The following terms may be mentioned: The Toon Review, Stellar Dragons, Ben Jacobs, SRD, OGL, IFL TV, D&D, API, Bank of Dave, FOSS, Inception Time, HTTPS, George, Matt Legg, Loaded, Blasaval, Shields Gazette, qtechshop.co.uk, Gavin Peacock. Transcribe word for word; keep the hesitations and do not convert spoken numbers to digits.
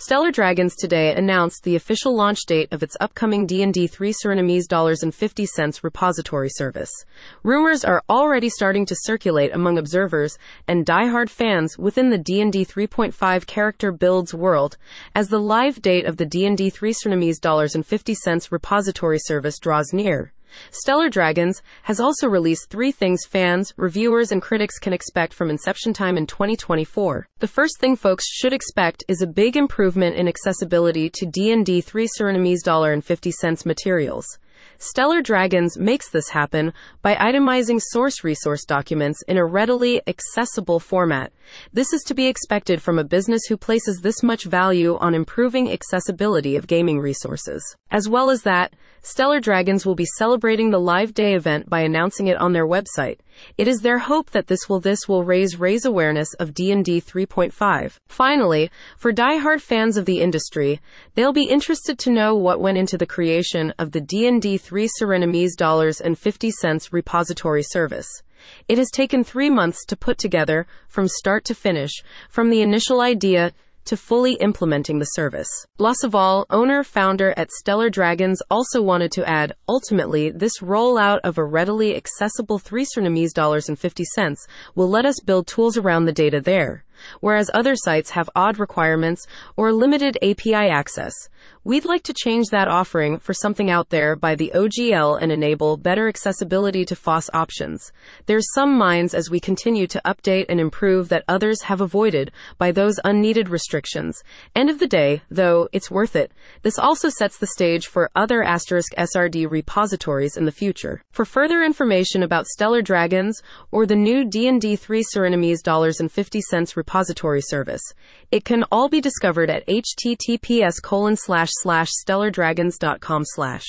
Stellar Dragons today announced the official launch date of its upcoming D and D three Surinamese dollars and fifty cents repository service. Rumors are already starting to circulate among observers and diehard fans within the D and D three point five character builds world, as the live date of the D and D three Surinamese dollars and fifty cents repository service draws near. Stellar Dragons has also released three things fans, reviewers, and critics can expect from Inception Time in twenty twenty-four. The first thing folks should expect is a big improvement in accessibility to D and D three Surinamese dollar and fifty cents materials. Stellar Dragons makes this happen by itemizing source resource documents in a readily accessible format. This is to be expected from a business who places this much value on improving accessibility of gaming resources. As well as that, Stellar Dragons will be celebrating the Live Day event by announcing it on their website. It is their hope that this will this will raise raise awareness of D and D three point five. Finally, for diehard fans of the industry, they'll be interested to know what went into the creation of the D and D three Surinamese dollars and fifty cents repository service. It has taken three months to put together, from start to finish, from the initial idea to fully implementing the service. Blasaval, owner-founder at Stellar Dragons, also wanted to add, ultimately, this rollout of a readily accessible three Surinamese dollars and fifty cents will let us build tools around the data there, whereas other sites have odd requirements or limited A P I access. We'd like to change that offering for something out there by the O G L and enable better accessibility to FOSS options. There's some minds as we continue to update and improve that others have avoided by those unneeded restrictions. End of the day, though, it's worth it. This also sets the stage for other asterisk S R D repositories in the future. For further information about Stellar Dragons or the new D and D three Surinamese dollars and fifty cents repository service, it can all be discovered at H T T P S colon slash slash stellardragons dot com slash.